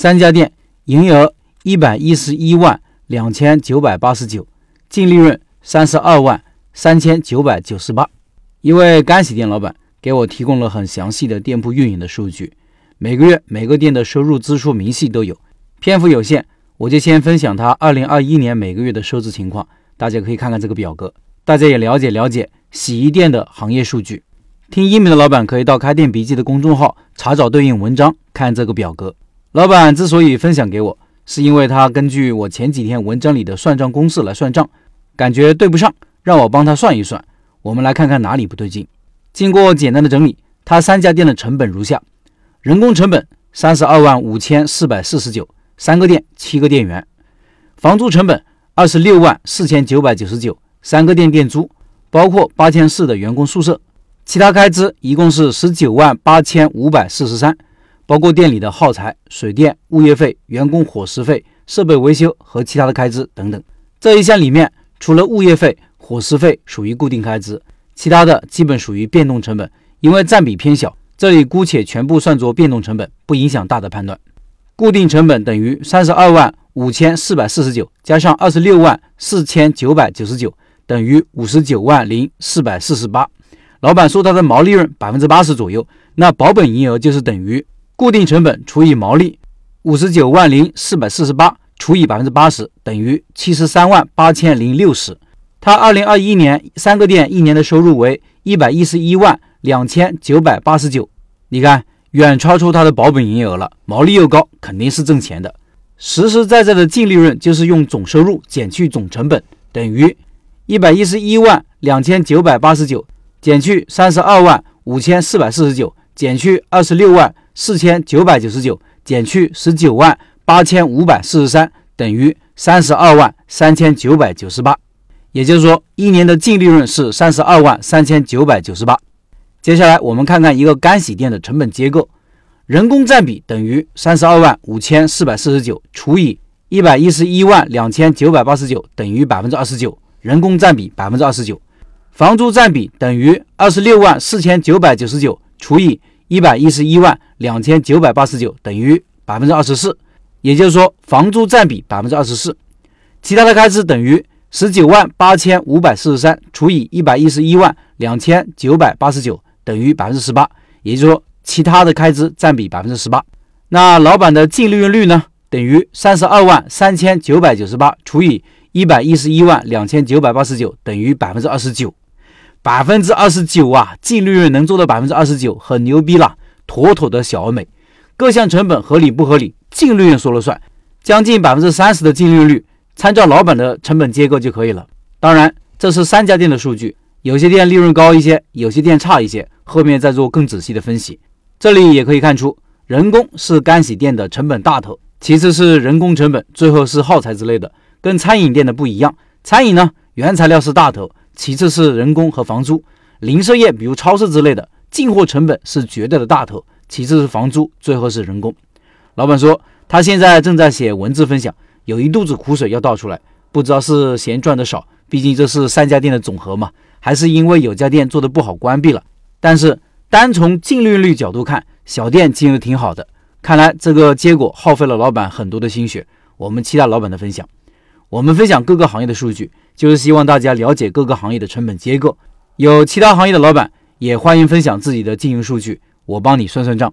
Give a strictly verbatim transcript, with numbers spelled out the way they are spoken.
三家店营业额一百一十一万两千九百八十九，净利润三十二万三千九百九十八。一位干洗店老板给我提供了很详细的店铺运营的数据，每个月每个店的收入支出明细都有，篇幅有限，我就先分享他二零二一年每个月的收支情况，大家可以看看这个表格，大家也了解了解洗衣店的行业数据。听音频的老板可以到开店笔记的公众号查找对应文章，看这个表格。老板之所以分享给我，是因为他根据我前几天文章里的算账公式来算账，感觉对不上，让我帮他算一算。我们来看看哪里不对劲。经过简单的整理，他三家店的成本如下：人工成本三十二万五千四百四十九，三个店七个店员；房租成本二十六万四千九百九十九，三个店店租，包括八千四的员工宿舍。其他开支一共是十九万八千五百四十三，包括店里的耗材、水电、物业费、员工伙食费、设备维修和其他的开支等等。这一项里面，除了物业费、伙食费属于固定开支，其他的基本属于变动成本，因为占比偏小，这里姑且全部算作变动成本，不影响大的判断。固定成本等于三十二万五千四百四十九加上二十六万四千九百九十九，等于五十九万零四百四十八。老板说他的毛利润 百分之八十 左右，那保本营业额就是等于固定成本除以毛利 五十九万零四百四十八 除以 百分之八十 等于 七十三万八千零六十。他二零二一年三个店一年的收入为 一百一十一万两千九百八十九， 你看远超出他的保本营业额了，毛利又高，肯定是挣钱的。实实在在的净利润就是用总收入减去总成本，等于 一百一十一万两千九百八十九减去三十二万五千四百四十九，减去二十六万四千九百九十九，减去十九万八千五百四十三，等于三十二万三千九百九十八。也就是说，一年的净利润是三十二万三千九百九十八。接下来我们看看一个干洗店的成本结构，人工占比等于三十二万五千四百四十九除以一百一十一万两千九百八十九，等于 百分之二十九， 人工占比 百分之二十九。房租占比等于二十六万四千九百九十九除以一百一十一万两千九百八十九，等于 百分之二十四， 也就是说房租占比 百分之二十四。 其他的开支等于十九万八千五百四十三除以一百一十一万两千九百八十九，等于 百分之十八， 也就是说其他的开支占比 百分之十八。 那老板的净利润率呢，等于三十二万三千九百九十八除以一百一十一万两千九百八十九，等于 百分之二十九。百分之二十九啊，净利润能做到百分之二十九，很牛逼了，妥妥的小而美。各项成本合理不合理，净利润说了算，将近百分之三十的净利润率，参照老板的成本结构就可以了。当然，这是三家店的数据，有些店利润高一些，有些店差一些，后面再做更仔细的分析。这里也可以看出，人工是干洗店的成本大头，其次是人工成本，最后是耗材之类的，跟餐饮店的不一样。餐饮呢，原材料是大头，其次是人工和房租。零售业比如超市之类的，进货成本是绝对的大头，其次是房租，最后是人工。老板说他现在正在写文字分享，有一肚子苦水要倒出来，不知道是嫌赚的少，毕竟这是三家店的总和嘛，还是因为有家店做的不好关闭了。但是单从净利润率角度看，小店经营挺好的，看来这个结果耗费了老板很多的心血。我们期待老板的分享。我们分享各个行业的数据，就是希望大家了解各个行业的成本结构。有其他行业的老板也欢迎分享自己的经营数据，我帮你算算账。